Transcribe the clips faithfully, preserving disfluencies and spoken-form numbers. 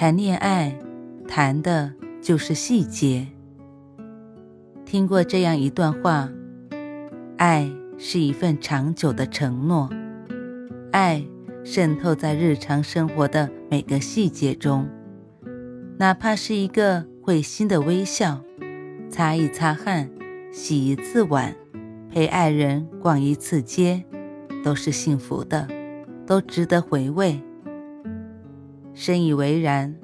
谈恋爱，谈的就是细节。听过这样一段话，爱是一份长久的承诺，爱渗透在日常生活的每个细节中，哪怕是一个会心的微笑，擦一擦汗，洗一次碗，陪爱人逛一次街，都是幸福的，都值得回味。深以为然，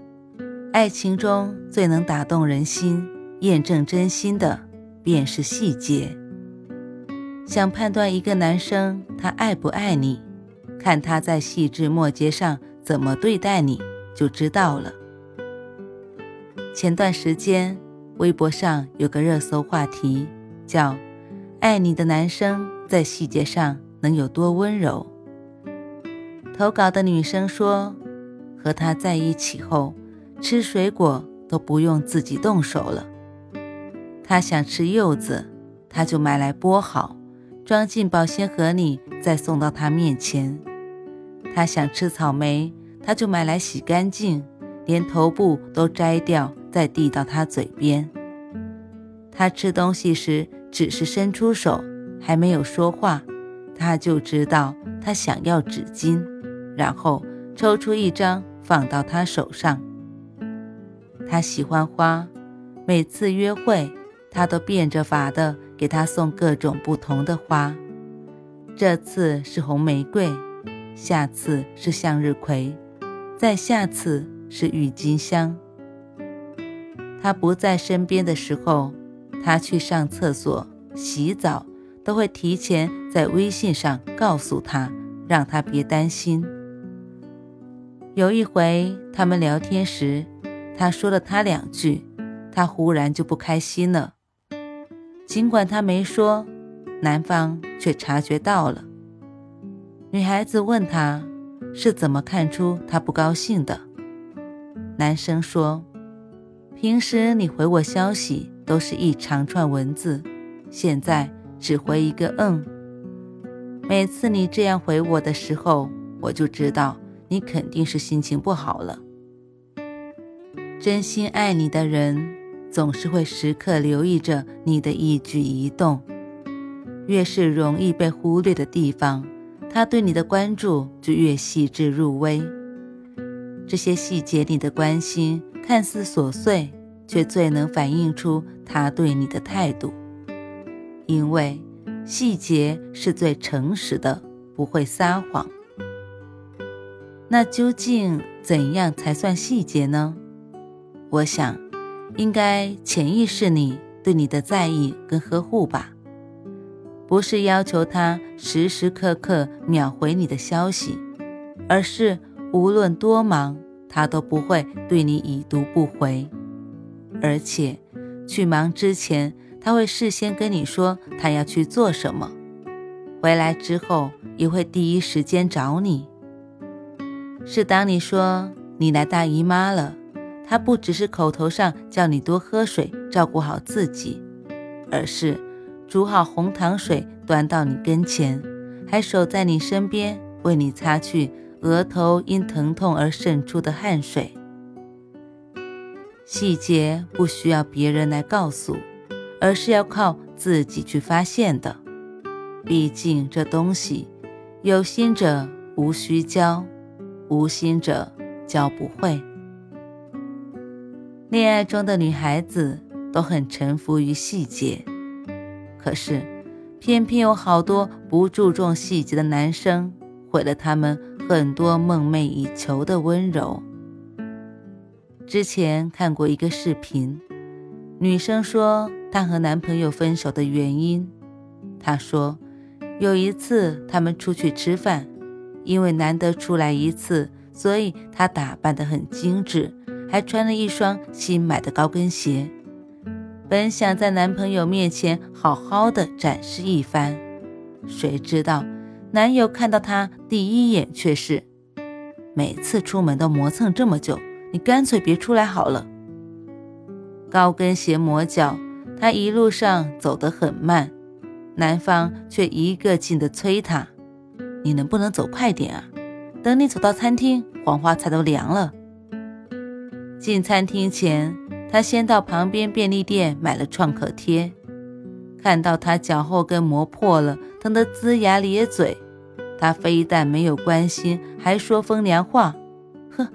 爱情中最能打动人心，验证真心的便是细节。想判断一个男生他爱不爱你，看他在细枝末节上怎么对待你就知道了。前段时间微博上有个热搜话题，叫爱你的男生在细节上能有多温柔。投稿的女生说，和他在一起后，吃水果都不用自己动手了。他想吃柚子，他就买来剥好，装进保鲜盒里，再送到他面前。他想吃草莓，他就买来洗干净，连头部都摘掉，再递到他嘴边。他吃东西时只是伸出手，还没有说话，他就知道他想要纸巾，然后抽出一张放到他手上。他喜欢花，每次约会他都变着法的给他送各种不同的花，这次是红玫瑰，下次是向日葵，再下次是郁金香。他不在身边的时候，他去上厕所、洗澡都会提前在微信上告诉他，让他别担心。有一回他们聊天时，他说了他两句，他忽然就不开心了。尽管他没说，男方却察觉到了。女孩子问他是怎么看出他不高兴的。男生说，平时你回我消息都是一长串文字，现在只回一个嗯。每次你这样回我的时候，我就知道你肯定是心情不好了。真心爱你的人，总是会时刻留意着你的一举一动。越是容易被忽略的地方，他对你的关注就越细致入微。这些细节里的关心，看似琐碎，却最能反映出他对你的态度。因为细节是最诚实的，不会撒谎。那究竟怎样才算细节呢？我想，应该潜意识里对你的在意跟呵护吧。不是要求他时时刻刻秒回你的消息，而是无论多忙，他都不会对你已读不回。而且，去忙之前，他会事先跟你说他要去做什么，回来之后也会第一时间找你。是当你说你来大姨妈了，他不只是口头上叫你多喝水，照顾好自己，而是煮好红糖水端到你跟前，还守在你身边，为你擦去额头因疼痛而渗出的汗水。细节不需要别人来告诉，而是要靠自己去发现的。毕竟这东西，有心者无需教，无心者教不会。恋爱中的女孩子都很臣服于细节，可是偏偏有好多不注重细节的男生，毁了他们很多梦寐以求的温柔。之前看过一个视频，女生说她和男朋友分手的原因。她说有一次他们出去吃饭，因为难得出来一次，所以她打扮得很精致，还穿了一双新买的高跟鞋。本想在男朋友面前好好的展示一番，谁知道男友看到她第一眼却是：每次出门都磨蹭这么久，你干脆别出来好了。高跟鞋磨脚，她一路上走得很慢，男方却一个劲地催她：你能不能走快点啊？等你走到餐厅，黄花菜都凉了。进餐厅前，他先到旁边便利店买了创可贴，看到他脚后跟磨破了，疼得龇牙咧嘴，他非但没有关心，还说风凉话：哼，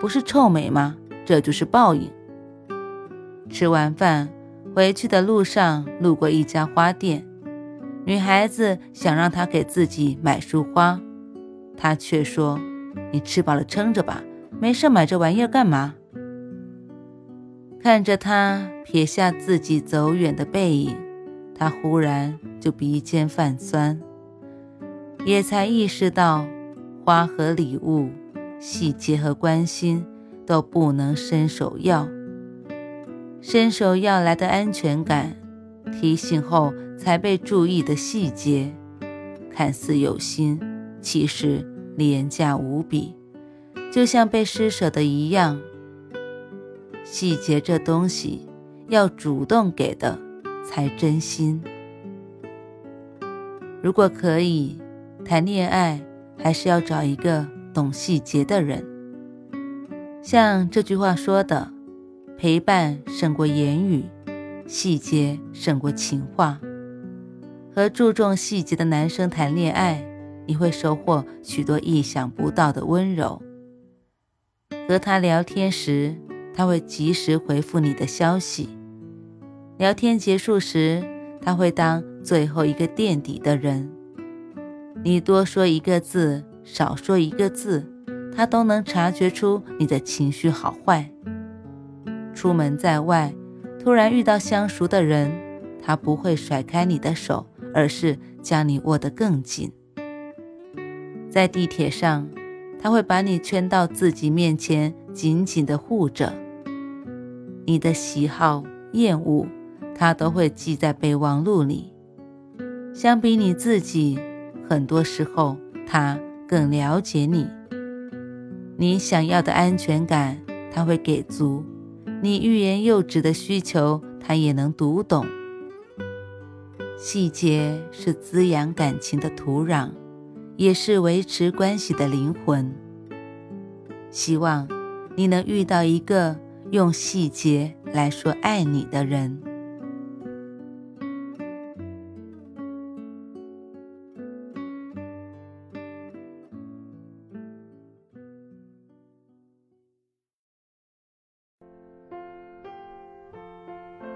不是臭美吗？这就是报应。吃完饭回去的路上，路过一家花店，女孩子想让他给自己买束花，他却说：你吃饱了撑着吧，没事买这玩意儿干嘛？看着他撇下自己走远的背影，他忽然就鼻尖泛酸，也才意识到花和礼物、细节和关心都不能伸手要，伸手要来的安全感，提醒后才被注意的细节，看似有心，其实廉价无比，就像被施舍的一样。细节这东西，要主动给的才真心。如果可以，谈恋爱还是要找一个懂细节的人。像这句话说的，陪伴胜过言语，细节胜过情话。和注重细节的男生谈恋爱，你会收获许多意想不到的温柔。和他聊天时，他会及时回复你的消息，聊天结束时，他会当最后一个垫底的人，你多说一个字，少说一个字，他都能察觉出你的情绪好坏。出门在外，突然遇到相熟的人，他不会甩开你的手，而是将你握得更紧。在地铁上，他会把你圈到自己面前，紧紧地护着。你的喜好、厌恶，他都会记在备忘录里。相比你自己，很多时候他更了解你。你想要的安全感，他会给足；你欲言又止的需求，他也能读懂。细节是滋养感情的土壤，也是维持关系的灵魂。希望你能遇到一个用细节来说爱你的人。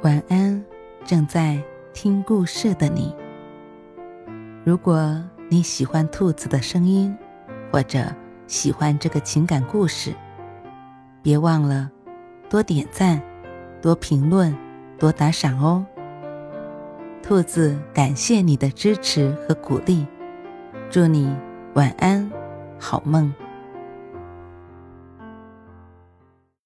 晚安，正在听故事的你。如果你喜欢兔子的声音，或者喜欢这个情感故事，别忘了多点赞，多评论，多打赏哦。兔子感谢你的支持和鼓励，祝你晚安，好梦。